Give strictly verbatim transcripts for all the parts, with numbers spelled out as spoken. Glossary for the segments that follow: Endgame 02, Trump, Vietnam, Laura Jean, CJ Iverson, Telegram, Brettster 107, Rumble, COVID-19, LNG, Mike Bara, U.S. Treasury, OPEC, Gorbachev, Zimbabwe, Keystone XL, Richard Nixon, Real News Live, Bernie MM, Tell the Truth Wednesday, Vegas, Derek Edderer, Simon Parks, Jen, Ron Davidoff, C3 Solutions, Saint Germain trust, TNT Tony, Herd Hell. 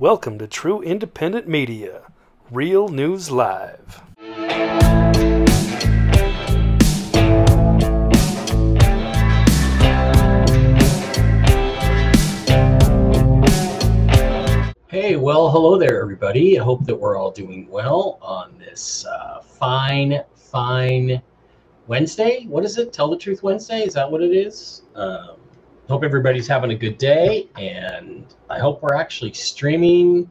Welcome to True Independent Media, Real News Live. Hey, well, hello there, everybody. I hope that we're all doing well on this uh, fine, fine Wednesday. What is it? Tell the Truth Wednesday? Is that what it is? Um, Hope everybody's having a good day, and I hope we're actually streaming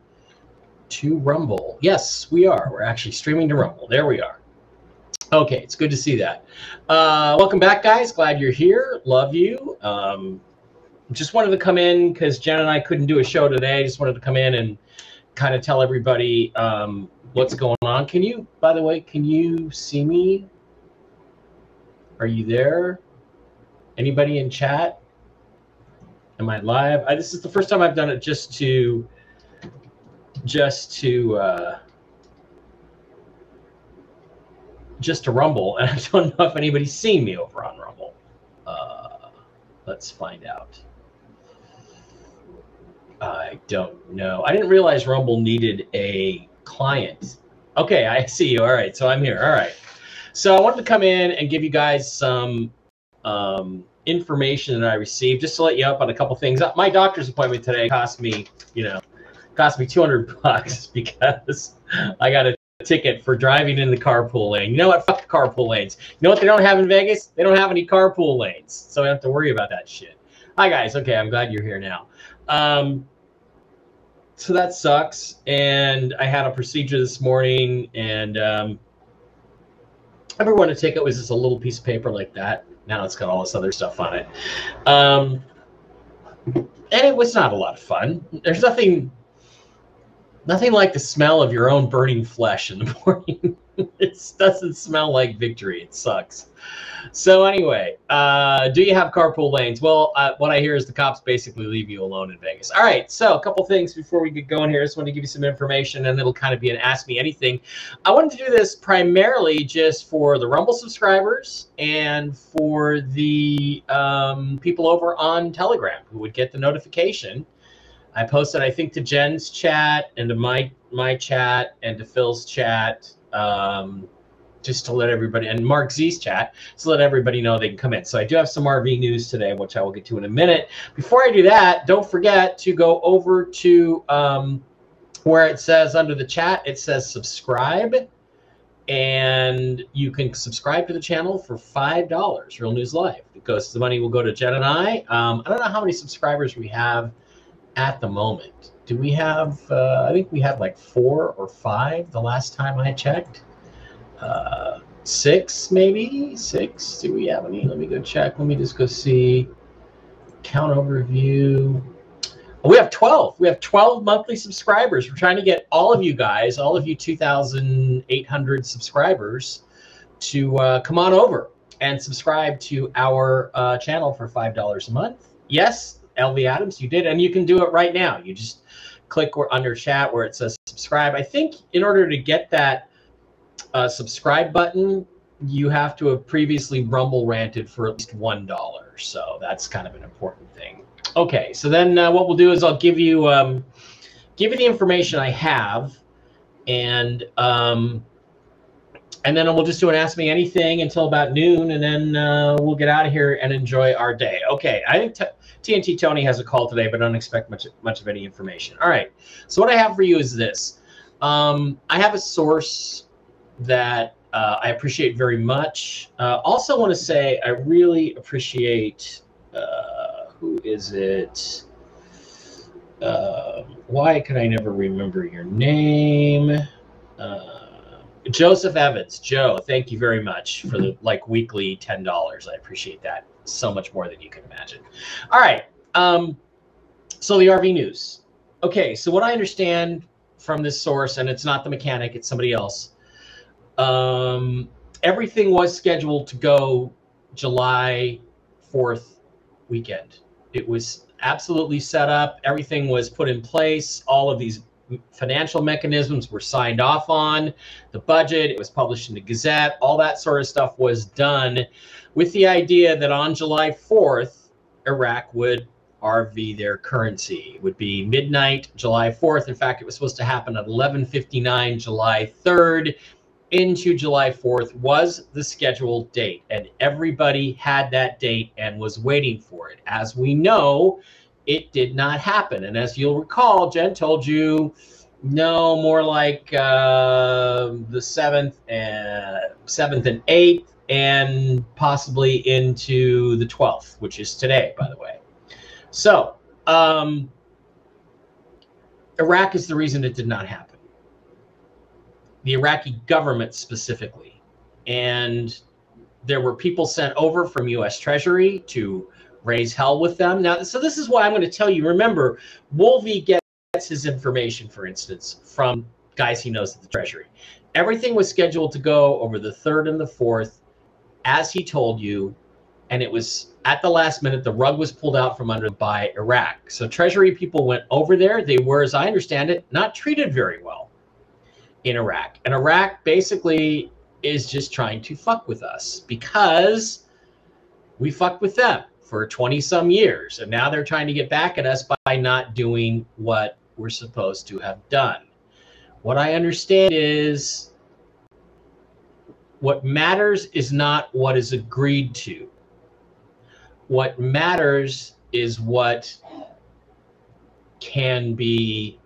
to Rumble. Yes, we are. We're actually streaming to Rumble. There we are. Okay, it's good to see that. Uh, welcome back, guys. Glad you're here. Love you. Um, just wanted to come in because Jen and I couldn't do a show today. I just wanted to come in and kind of tell everybody um, what's going on. Can you, by the way, can you see me? Are you there? Anybody in chat? Am I live? I, this is the first time I've done it just to, just to, uh, just to Rumble, and I don't know if anybody's seen me over on Rumble. Uh, let's find out. I don't know. I didn't realize Rumble needed a client. Okay, I see you. All right, so I'm here. All right. So I wanted to come in and give you guys some, um, information that I received, just to let you up on a couple things. My doctor's appointment today cost me, you know, cost me two hundred bucks because I got a ticket for driving in the carpool lane. You know what? Fuck carpool lanes. You know what they don't have in Vegas? They don't have any carpool lanes, so I don't have to worry about that shit. Hi guys. Okay, I'm glad you're here now. Um, so that sucks. And I had a procedure this morning, and um, I remember when a ticket was just a little piece of paper like that. Now it's got all this other stuff on it. Um, and it was not a lot of fun. There's nothing nothing like the smell of your own burning flesh in the morning. It doesn't smell like victory. It sucks. So anyway, uh, do you have carpool lanes? Well, uh, what I hear is the cops basically leave you alone in Vegas. All right, so a couple things before we get going here. I just want to give you some information, and it'll kind of be an Ask Me Anything. I wanted to do this primarily just for the Rumble subscribers and for the um, people over on Telegram who would get the notification. I posted, I think, to Jen's chat and to my my chat and to Phil's chat, um just to let everybody, and Mark Z's chat, to let everybody know they can come in. So I do have some R V news today, which I will get to in a minute. Before I do that, don't forget to go over to um where it says under the chat, it says subscribe, and you can subscribe to the channel for five dollars, Real News Live. It goes, the money will go to Jen and I. um I don't know how many subscribers we have at the moment. Do we have, uh, I think we had like four or five the last time I checked. Uh, six, maybe? Six? Do we have any? Let me go check. Let me just go see. Count overview. Oh, we have twelve. We have twelve monthly subscribers. We're trying to get all of you guys, all of you two thousand eight hundred subscribers, to uh, come on over and subscribe to our uh, channel for five dollars a month. Yes, L V Adams, you did. And you can do it right now. You just click under chat where it says subscribe. I think in order to get that uh, subscribe button, you have to have previously Rumble ranted for at least one dollar. So that's kind of an important thing. Okay, so then uh, what we'll do is I'll give you um, give you the information I have, and um, and then we'll just do an Ask Me Anything until about noon, and then uh, we'll get out of here and enjoy our day. Okay, I think T- TNT Tony has a call today, but I don't expect much, much of any information. All right, so what I have for you is this. Um, I have a source that uh, I appreciate very much. Uh, also want to say I really appreciate, uh, who is it? Uh, why can I never remember your name? Uh, Joseph Evans. Joe, thank you very much for the like weekly ten dollars. I appreciate that so much more than you can imagine. All right. Um, so the R V news. Okay. So what I understand from this source, and it's not the mechanic, it's somebody else. Um, everything was scheduled to go July fourth weekend. It was absolutely set up. Everything was put in place. All of these financial mechanisms were signed off on, the budget, it was published in the Gazette, all that sort of stuff was done with the idea that on July fourth, Iraq would R V their currency. It would be midnight, July fourth. In fact, it was supposed to happen at eleven fifty-nine, July third into July fourth was the scheduled date. And everybody had that date and was waiting for it. As we know, it did not happen. And as you'll recall, Jen told you, no, more like uh, the seventh and seventh and eighth, and possibly into the twelfth, which is today, by the way. So um, Iraq is the reason it did not happen. The Iraqi government specifically. And there were people sent over from U S Treasury to raise hell with them. Now, so this is why I'm going to tell you, remember, Wolvie gets his information, for instance, from guys he knows at the Treasury. Everything was scheduled to go over the third and the fourth, as he told you. And it was at the last minute, the rug was pulled out from under by Iraq. So Treasury people went over there. They were, as I understand it, not treated very well in Iraq. And Iraq basically is just trying to fuck with us because we fucked with them for twenty some years. And now they're trying to get back at us by not doing what we're supposed to have done. What I understand is what matters is not what is agreed to. What matters is what can be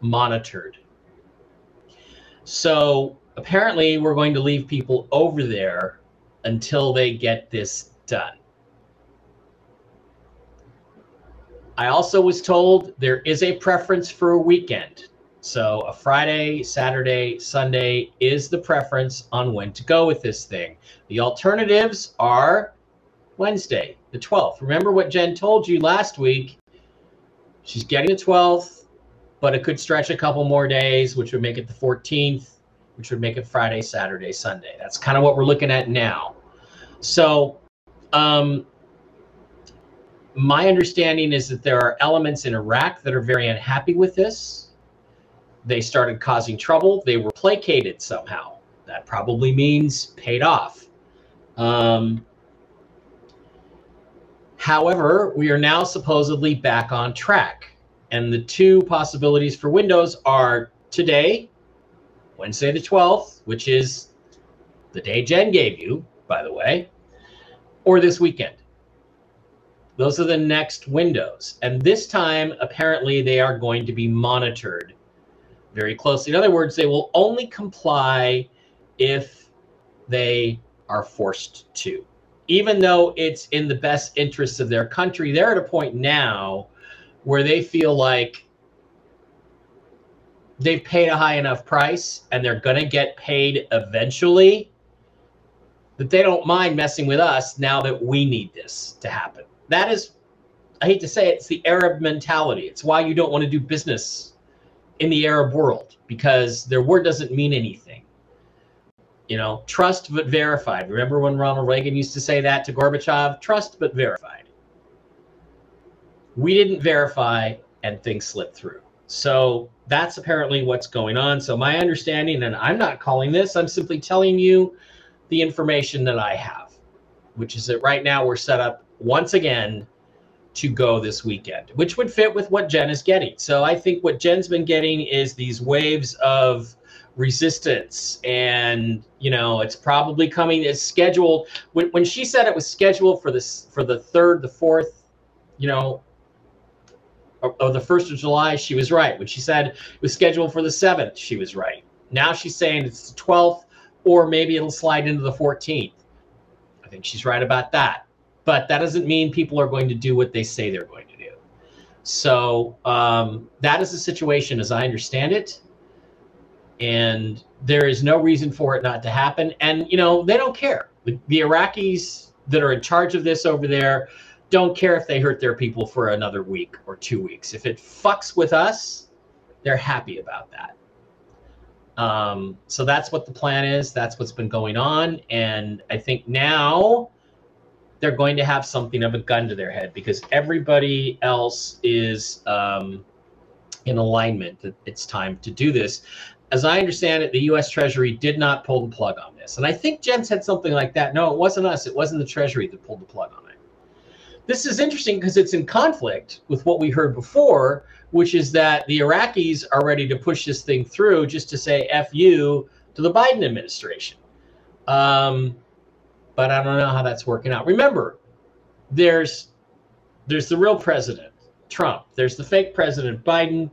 monitored. So apparently we're going to leave people over there until they get this done. I also was told there is a preference for a weekend. So a Friday, Saturday, Sunday is the preference on when to go with this thing. The alternatives are Wednesday, the twelfth. Remember what Jen told you last week. She's getting the twelfth, but it could stretch a couple more days, which would make it the fourteenth, which would make it Friday, Saturday, Sunday. That's kind of what we're looking at now. So um, my understanding is that there are elements in Iraq that are very unhappy with this. They started causing trouble. They were placated somehow. That probably means paid off. Um, However, we are now supposedly back on track. And the two possibilities for windows are today, Wednesday the twelfth, which is the day Jen gave you, by the way, or this weekend. Those are the next windows. And this time, apparently, they are going to be monitored very closely. In other words, they will only comply if they are forced to. Even though it's in the best interests of their country, they're at a point now where they feel like they've paid a high enough price and they're going to get paid eventually, that they don't mind messing with us now that we need this to happen. That is, I hate to say it, it's the Arab mentality. It's why you don't want to do business in the Arab world, because their word doesn't mean anything. You know, trust but verified. Remember when Ronald Reagan used to say that to Gorbachev? Trust but verified. We didn't verify and things slipped through. So that's apparently what's going on. So my understanding, and I'm not calling this, I'm simply telling you the information that I have, which is that right now we're set up once again to go this weekend, which would fit with what Jen is getting. So I think what Jen's been getting is these waves of resistance, and you know it's probably coming. It's scheduled when, when she said it was scheduled for this for the third, the fourth, you know, or, or the first of July. She was right. When she said it was scheduled for the seventh, she was right. Now she's saying it's the twelfth, or maybe it'll slide into the fourteenth. I think she's right about that, but that doesn't mean people are going to do what they say they're going to do. So um, that is the situation, as I understand it. And there is no reason for it not to happen. And, you know, they don't care. The, the Iraqis that are in charge of this over there don't care if they hurt their people for another week or two weeks. If it fucks with us, they're happy about that. Um, so that's what the plan is. That's what's been going on. And I think now they're going to have something of a gun to their head, because everybody else is um, in alignment that it's time to do this. As I understand it, the U S Treasury did not pull the plug on this. And I think Jen said something like that. No, it wasn't us. It wasn't the Treasury that pulled the plug on it. this is interesting because it's in conflict with what we heard before, which is that the Iraqis are ready to push this thing through just to say F you to the Biden administration. Um, but I don't know how that's working out. Remember, there's there's the real president, Trump. There's the fake president, Biden.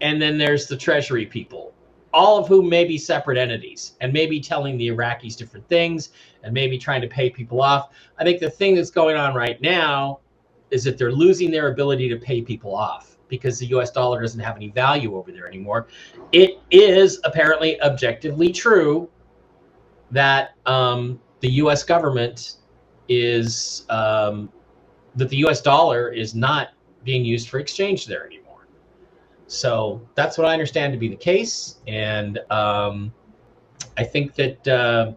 And then there's the Treasury people, all of whom may be separate entities and maybe telling the Iraqis different things and maybe trying to pay people off. I think the thing that's going on right now is that they're losing their ability to pay people off because the U S dollar doesn't have any value over there anymore. It is apparently objectively true that um, the U S government is, um, that the U S dollar is not being used for exchange there anymore. So that's what I understand to be the case, and um, I think that uh,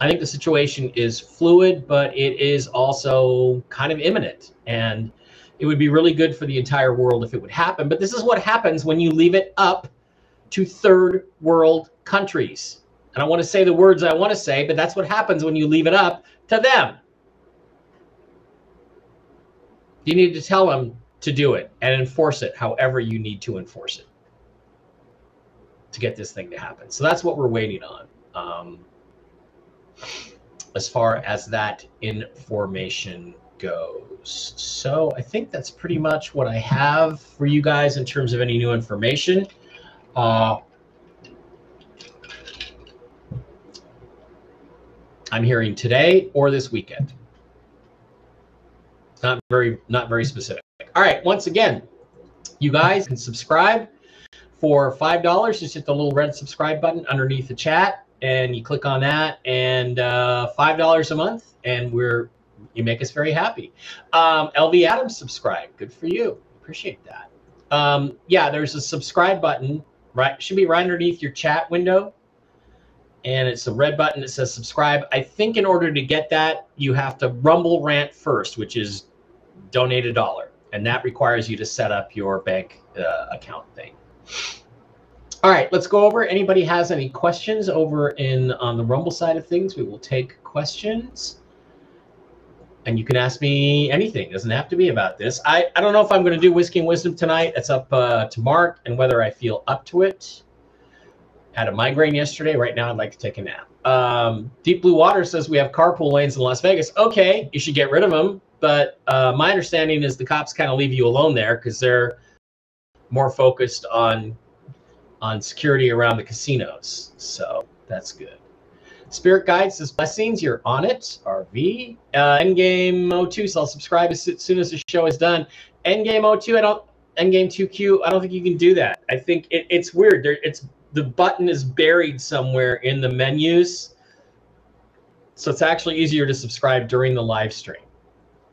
I think the situation is fluid, but it is also kind of imminent, and it would be really good for the entire world if it would happen. But this is what happens when you leave it up to third world countries. And I don't want to say the words I want to say, but that's what happens when you leave it up to them. You need to tell them to do it and enforce it however you need to enforce it to get this thing to happen. So that's what we're waiting on um, as far as that information goes. So I think that's pretty much what I have for you guys in terms of any new information. Uh, I'm hearing today or this weekend. Not very, not very specific. All right, once again, you guys can subscribe for five dollars. Just hit the little red subscribe button underneath the chat, and you click on that, and uh, five dollars a month, and we're you make us very happy. Um, L V Adams subscribed. Good for you. Appreciate that. Um, yeah, there's a subscribe button. Right, should be right underneath your chat window, and it's a red button that says subscribe. I think in order to get that, you have to Rumble rant first, which is donate a dollar. And that requires you to set up your bank uh, account thing. All right, let's go over. Anybody has any questions over in on the Rumble side of things? We will take questions. And you can ask me anything. It doesn't have to be about this. I, I don't know if I'm going to do Whiskey and Wisdom tonight. It's up uh, to Mark and whether I feel up to it. Had a migraine yesterday. Right now, I'd like to take a nap. Um, Deep Blue Water says we have carpool lanes in Las Vegas. Okay, you should get rid of them. But uh, my understanding is the cops kind of leave you alone there because they're more focused on on security around the casinos. So that's good. Spirit Guide says, blessings, you're on it, R V. Uh, Endgame oh two, so I'll subscribe as soon as the show is done. Endgame oh two, I don't, Endgame two Q, I don't think you can do that. I think it, it's weird. There, it's the button is buried somewhere in the menus. So it's actually easier to subscribe during the live stream.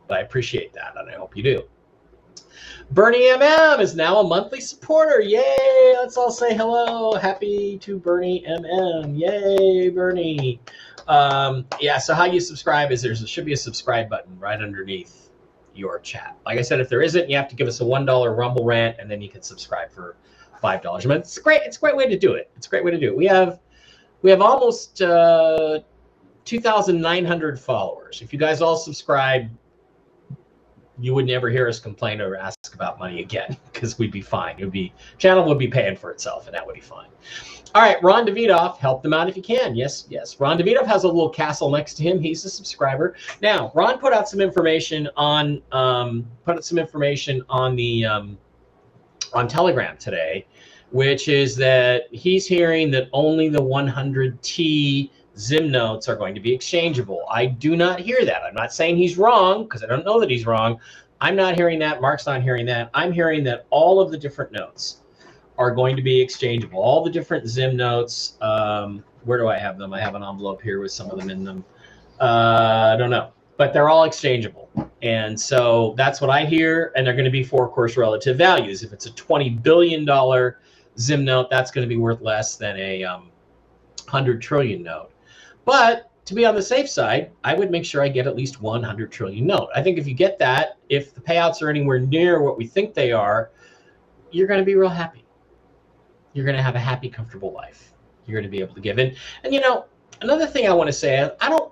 But I appreciate that, and I hope you do. Bernie M M is now a monthly supporter. Yay! Let's all say hello. Happy to Bernie M M. Yay, Bernie. Um, yeah, so how you subscribe is there's there should be a subscribe button right underneath your chat. Like I said, if there isn't, you have to give us a one dollar Rumble rant, and then you can subscribe for five dollars a month. It's great. It's a great way to do it. It's a great way to do it. We have, we have almost uh, two thousand nine hundred followers. If you guys all subscribe, you would never hear us complain or ask about money again because we'd be fine. It would be channel would be paying for itself, and that would be fine. All right, Ron Davidoff, help them out if you can. Yes, yes. Ron Davidoff has a little castle next to him. He's a subscriber. Now, Ron put out some information on um, put out some information on the um, on Telegram today, which is that he's hearing that only the one hundred T Zim notes are going to be exchangeable. I do not hear that. I'm not saying he's wrong because I don't know that he's wrong. I'm not hearing that. Mark's not hearing that. I'm hearing that all of the different notes are going to be exchangeable. All the different Zim notes. Um, where do I have them? I have an envelope here with some of them in them. Uh, I don't know, but they're all exchangeable. And so that's what I hear. And they're going to be four course relative values. If it's a twenty billion dollar Zim note, that's going to be worth less than a um, one hundred trillion note. But to be on the safe side, I would make sure I get at least one hundred trillion note. I think if you get that, if the payouts are anywhere near what we think they are, you're going to be real happy. You're going to have a happy, comfortable life. You're going to be able to give in. And, you know, another thing I want to say, I don't,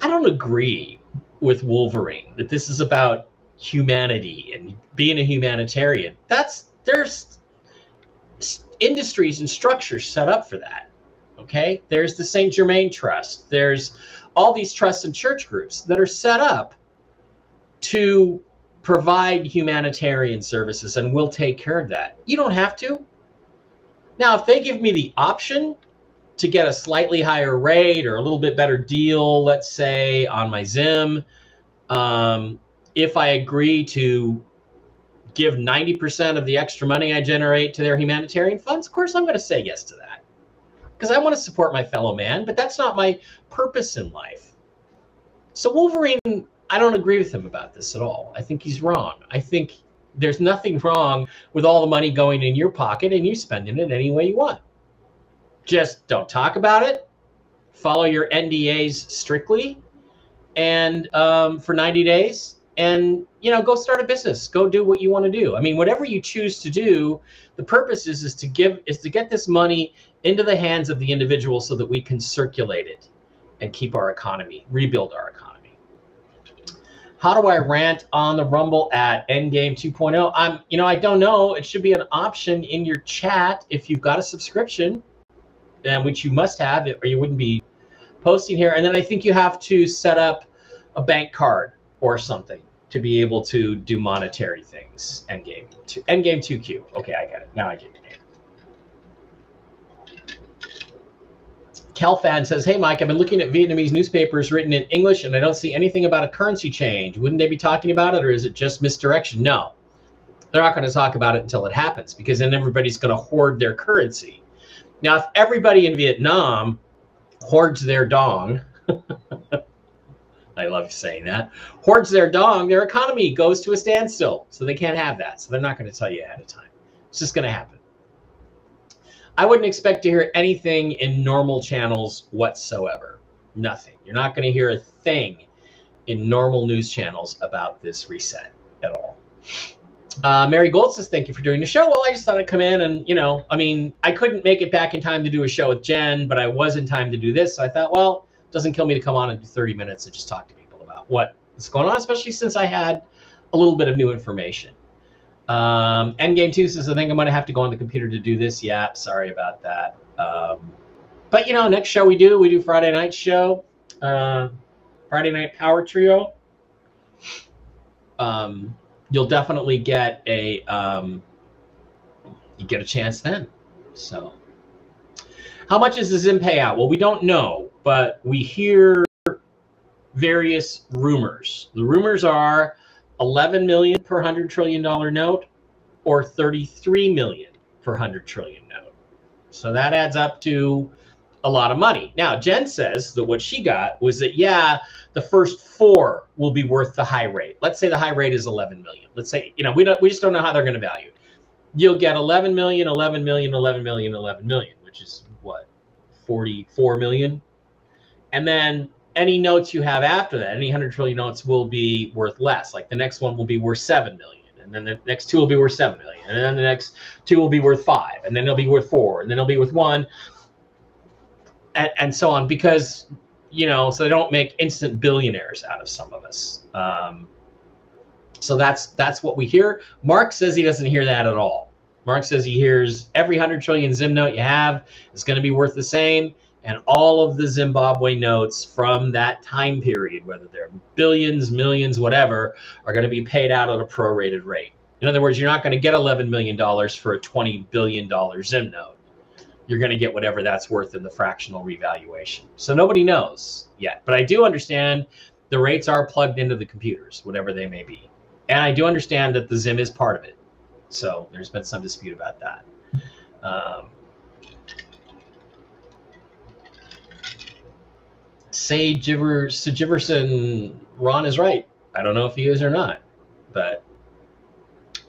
I don't agree with Wolverine that this is about humanity and being a humanitarian. That's there's industries and structures set up for that. Okay, there's the Saint Germain trust. There's all these trusts and church groups that are set up to provide humanitarian services, and we'll take care of that. You don't have to. Now, if they give me the option to get a slightly higher rate or a little bit better deal, let's say, on my Zim, um, if I agree to give ninety percent of the extra money I generate to their humanitarian funds, of course I'm going to say yes to that, because I want to support my fellow man, but that's not my purpose in life. So Wolverine, I don't agree with him about this at all. I think he's wrong. I think there's nothing wrong with all the money going in your pocket and you spending it any way you want. Just don't talk about it. Follow your N D As strictly, and um, for ninety days, and you know, go start a business. Go do what you want to do. I mean, whatever you choose to do, the purpose is is to give is to get this money into the hands of the individual so that we can circulate it and keep our economy, rebuild our economy. How do I rant on the Rumble at Endgame two point oh? I'm, you know, I don't know. It should be an option in your chat if you've got a subscription, and which you must have, or you wouldn't be posting here. And then I think you have to set up a bank card or something to be able to do monetary things. Endgame two, Endgame two Q. Okay, I got it. Now I get it. Kelfan says, hey, Mike, I've been looking at Vietnamese newspapers written in English, and I don't see anything about a currency change. Wouldn't they be talking about it, or is it just misdirection? No, they're not going to talk about it until it happens, because then everybody's going to hoard their currency. Now, if everybody in Vietnam hoards their dong, I love saying that, hoards their dong, their economy goes to a standstill. So they can't have that. So they're not going to tell you ahead of time. It's just going to happen. I wouldn't expect to hear anything in normal channels whatsoever. Nothing. You're not going to hear a thing in normal news channels about this reset at all. Uh, Mary Gold says, thank you for doing the show. Well, I just thought I'd come in and, you know, I mean, I couldn't make it back in time to do a show with Jen, but I was in time to do this. So I thought, well, it doesn't kill me to come on and do thirty minutes and just talk to people about what's going on, especially since I had a little bit of new information. Um, Endgame two says, I think I'm going to have to go on the computer to do this. Yeah, sorry about that. Um, but, you know, next show we do, we do Friday night show, uh, Friday night power trio. Um, you'll definitely get a, um, you get a chance then. So how much is the Zim payout? Well, we don't know, but we hear various rumors. The rumors are eleven million per one hundred trillion dollar note, or thirty-three million per one hundred trillion dollar note. So that adds up to a lot of money. Now, Jen says that what she got was that, yeah, the first four will be worth the high rate. Let's say the high rate is eleven million. Let's say, you know, we don't, we just don't know how they're going to value it. You'll get eleven million, eleven million, eleven million, eleven million, which is what, forty-four million. And then any notes you have after that, any one hundred trillion notes will be worth less. Like the next one will be worth seven million. And then the next two will be worth seven million. And then the next two will be worth five. And then they'll be worth four. And then they'll be worth one. And, and so on. Because, you know, so they don't make instant billionaires out of some of us. Um, so that's that's what we hear. Mark says he doesn't hear that at all. Mark says he hears every one hundred trillion Zim note you have is going to be worth the same. And all of the Zimbabwe notes from that time period, whether they're billions, millions, whatever, are going to be paid out at a prorated rate. In other words, you're not going to get eleven million dollars for a twenty billion dollars Zim note. You're going to get whatever that's worth in the fractional revaluation. So nobody knows yet. But I do understand the rates are plugged into the computers, whatever they may be. And I do understand that the Zim is part of it. So there's been some dispute about that. Um, Say Jiver, C J Iverson, Ron is right. I don't know if he is or not, but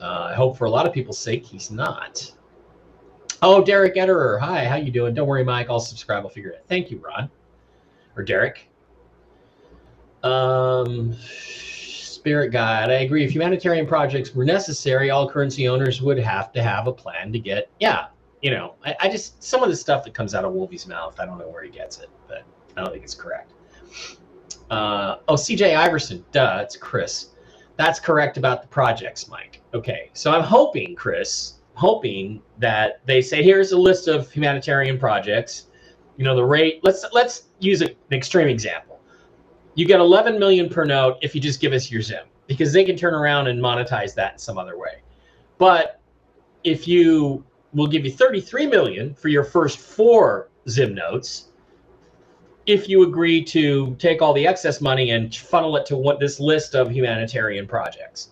uh, I hope for a lot of people's sake he's not. Oh, Derek Edderer, hi, how you doing? Don't worry, Mike, I'll subscribe, I'll figure it out. Thank you, Ron, or Derek. Um, Spirit Guide, I agree. If humanitarian projects were necessary, all currency owners would have to have a plan to get, yeah, you know, I, I just, some of the stuff that comes out of Wolvie's mouth, I don't know where he gets it, but I don't think it's correct. Uh, oh, C J Iverson, duh, it's Chris. That's correct about the projects, Mike. Okay, so I'm hoping, Chris, hoping that they say, here's a list of humanitarian projects. You know, the rate, let's let's use an extreme example. You get eleven million per note if you just give us your Zim, because they can turn around and monetize that in some other way. But if you, we'll give you thirty-three million for your first four Zim notes, if you agree to take all the excess money and funnel it to what this list of humanitarian projects,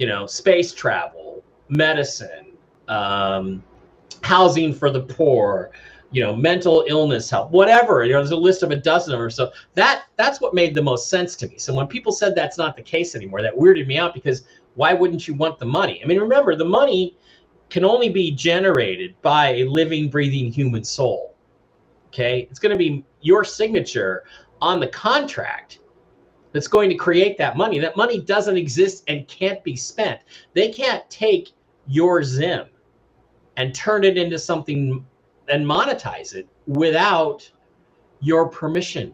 you know, space travel, medicine, um, housing for the poor, you know, mental illness help, whatever. You know, there's a list of a dozen of them or so. That, that's what made the most sense to me. So when people said that's not the case anymore, that weirded me out, because why wouldn't you want the money? I mean, remember, the money can only be generated by a living, breathing human soul. Okay, it's going to be your signature on the contract that's going to create that money. That money doesn't exist and can't be spent. They can't take your Zim and turn it into something and monetize it without your permission,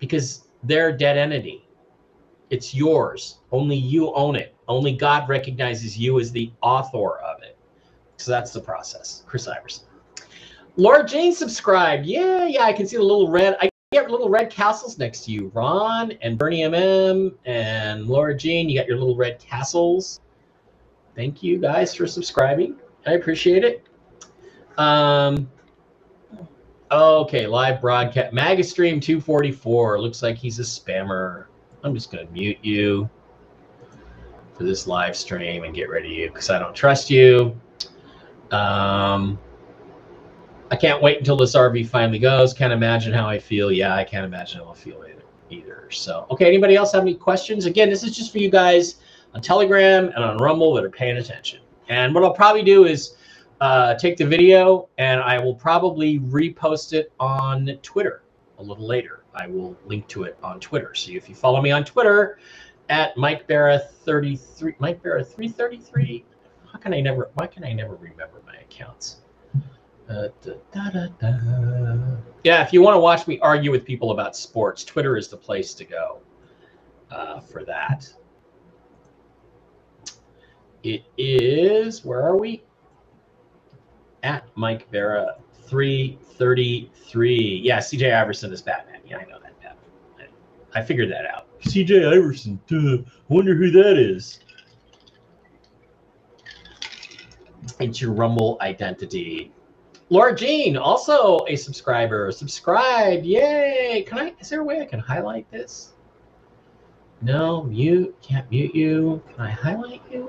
because they're a dead entity. It's yours. Only you own it. Only God recognizes you as the author of it. So that's the process. Chris Iverson. Laura Jean subscribed. Yeah, yeah, I can see the little red. I get little red castles next to you, Ron and Bernie M M and Laura Jean. You got your little red castles. Thank you guys for subscribing. I appreciate it. Um. Okay, live broadcast. Magastream two forty-four. Looks like he's a spammer. I'm just going to mute you for this live stream and get rid of you because I don't trust you. Um. I can't wait until this R V finally goes. Can't imagine how I feel. Yeah, I can't imagine how I'll feel either, either. So, okay, anybody else have any questions? Again, this is just for you guys on Telegram and on Rumble that are paying attention. And what I'll probably do is uh, take the video and I will probably repost it on Twitter a little later. I will link to it on Twitter. So if you follow me on Twitter at Mike Bara thirty-three, Mike Bara three thirty-three. How can I never? Why can I never remember my accounts? Uh, da, da, da, da. Yeah, if you want to watch me argue with people about sports, Twitter is the place to go uh, for that. It is, where are we? At Mike Bara three thirty-three. Yeah, C J Iverson is Batman. Yeah, I know that, Batman. I figured that out. C J Iverson, duh, wonder who that is. It's your Rumble identity. Laura Jean, also a subscriber. Subscribe, yay! Can I? Is there a way I can highlight this? No, mute. Can't mute you. Can I highlight you?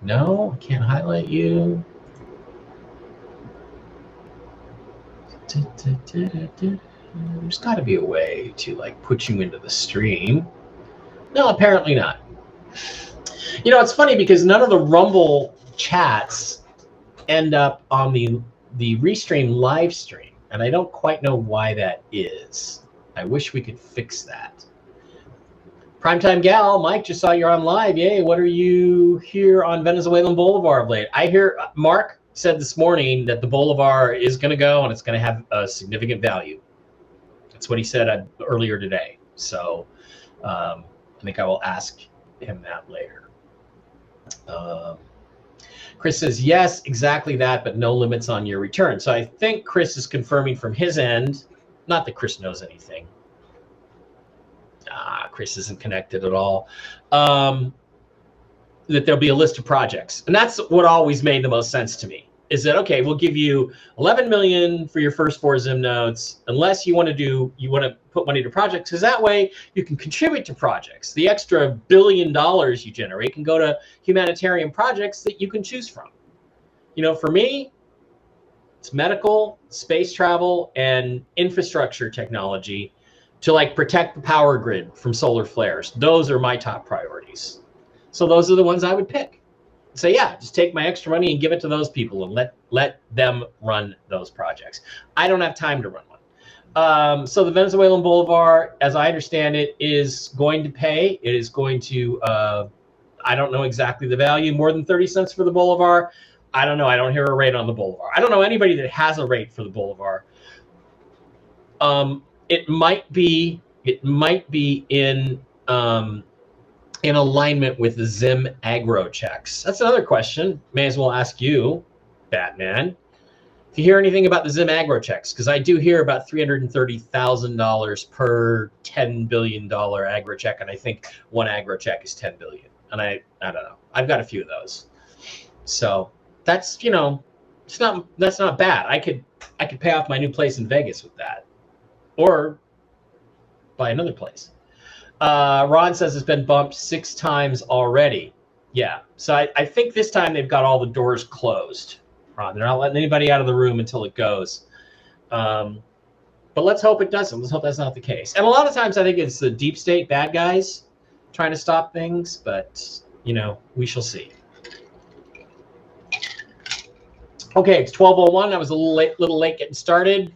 No, I can't highlight you. There's got to be a way to like put you into the stream. No, apparently not. You know, it's funny because none of the Rumble chats end up on the the Restream live stream, and I don't quite know why that is. I wish we could fix that. Primetime Gal, Mike, just saw you're on live. Yay, what are you here on Venezuelan Bolivar of late? I hear Mark said this morning that the Bolivar is going to go and it's going to have a significant value. That's what he said earlier today. So um, I think I will ask him that later. Um, Chris says, yes, exactly that, but no limits on your return. So I think Chris is confirming from his end, not that Chris knows anything. Ah, Chris isn't connected at all. Um, that there'll be a list of projects. And that's what always made the most sense to me, is that, okay, we'll give you eleven million dollars for your first four Zim notes, unless you want to do, you want to put money to projects, because that way you can contribute to projects. The extra billion dollars you generate can go to humanitarian projects that you can choose from. You know, for me, it's medical, space travel, and infrastructure technology to like protect the power grid from solar flares. Those are my top priorities. So those are the ones I would pick. Say, yeah, just take my extra money and give it to those people and let let them run those projects. I don't have time to run one. Um, so the Venezuelan Bolivar, as I understand it, is going to pay. It is going to, uh, I don't know exactly the value, more than thirty cents for the Bolivar. I don't know. I don't hear a rate on the Bolivar. I don't know anybody that has a rate for the Bolivar. Um, it might be it might be in um, in alignment with the Zim agro checks. That's another question. May as well ask you, Batman. Do you hear anything about the Zim agro checks? Because I do hear about three hundred thirty thousand dollars per ten billion dollars agro check, and I think one agro check is ten billion dollars. And I, I don't know. I've got a few of those. So that's, you know, it's not that's not bad. I could I could pay off my new place in Vegas with that, or buy another place. Uh, Ron says it's been bumped six times already. Yeah. So I, I think this time they've got all the doors closed. Ron, they're not letting anybody out of the room until it goes. Um, but let's hope it doesn't. Let's hope that's not the case. And a lot of times I think it's the deep state bad guys trying to stop things. But, you know, we shall see. Okay, it's twelve oh one. I was a little late, little late getting started.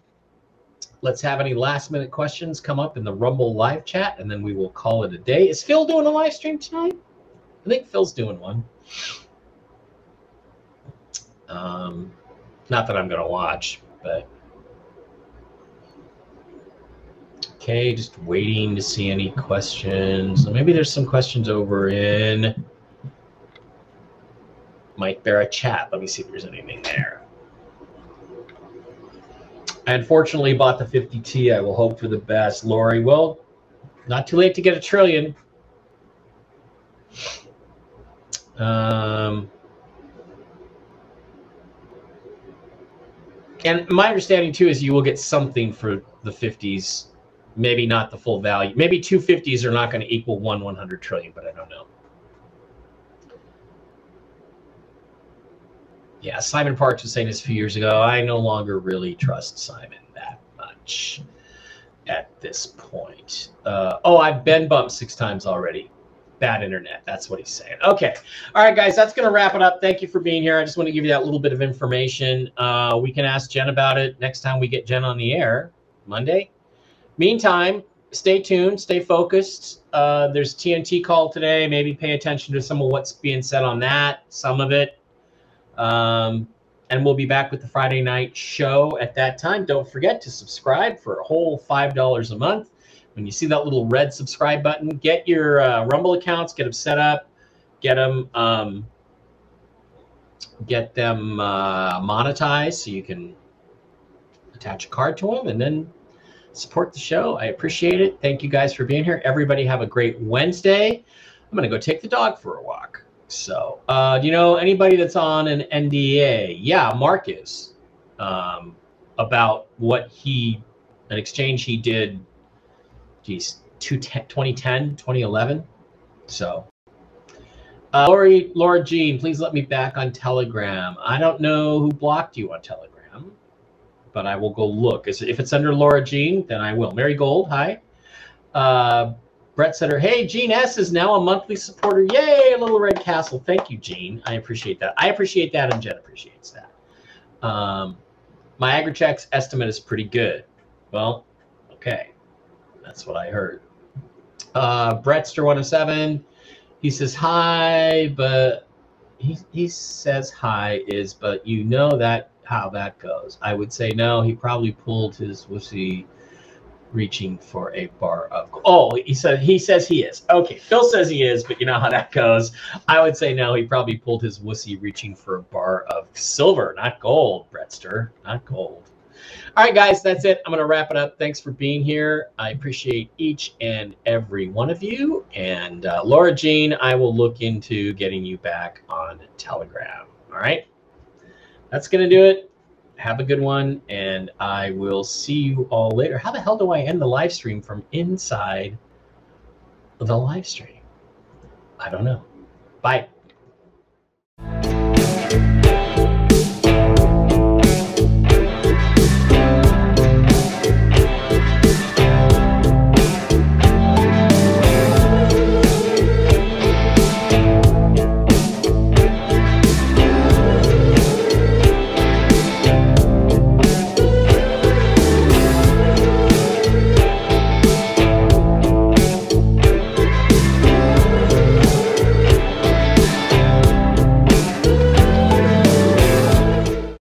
Let's have any last-minute questions come up in the Rumble live chat, and then we will call it a day. Is Phil doing a live stream tonight? I think Phil's doing one. Um, not that I'm going to watch, but okay, just waiting to see any questions. Maybe there's some questions over in Mike Bara chat. Let me see if there's anything there. I unfortunately bought the fifty T. I will hope for the best. Lori, well, not too late to get a trillion. Um... And my understanding, too, is you will get something for the fifties, maybe not the full value. Maybe two fifties are not going to equal one one hundred trillion, but I don't know. Yeah, Simon Parks was saying this a few years ago. I no longer really trust Simon that much at this point. Uh, oh, I've been bumped six times already. Bad internet. That's what he's saying. Okay. All right, guys, that's going to wrap it up. Thank you for being here. I just want to give you that little bit of information. Uh, we can ask Jen about it next time we get Jen on the air, Monday. Meantime, stay tuned, stay focused. Uh, there's T N T call today. Maybe pay attention to some of what's being said on that, some of it. Um, and we'll be back with the Friday night show at that time. Don't forget to subscribe for a whole five dollars a month. When you see that little red subscribe button, get your uh, Rumble accounts, get them set up, get them, um, get them uh, monetized so you can attach a card to them and then support the show. I appreciate it. Thank you guys for being here. Everybody have a great Wednesday. I'm going to go take the dog for a walk. So uh, do you know anybody that's on an N D A? Yeah, Mark is um, about what he, an exchange he did geez, twenty ten, twenty eleven. So, uh, Lori, Laura Jean, please let me back on Telegram. I don't know who blocked you on Telegram, but I will go look. Is, if it's under Laura Jean, then I will. Mary Gold, hi. Uh, Brett said, hey, Jean S. is now a monthly supporter. Yay, Little Red Castle. Thank you, Jean. I appreciate that. I appreciate that, and Jen appreciates that. Um, my AgriCheck's estimate is pretty good. Well, okay. That's what I heard. Uh, Brettster one oh seven, he says hi, but he he says hi is, but you know that how that goes. I would say no. He probably pulled his wussy, reaching for a bar of. Oh, he said he says he is. Okay, Phil says he is, but you know how that goes. I would say no. He probably pulled his wussy, reaching for a bar of silver, not gold. Brettster, not gold. All right, guys, that's it. I'm going to wrap it up. Thanks for being here. I appreciate each and every one of you. And uh, Laura Jean, I will look into getting you back on Telegram. All right. That's going to do it. Have a good one. And I will see you all later. How the hell do I end the live stream from inside the live stream? I don't know. Bye.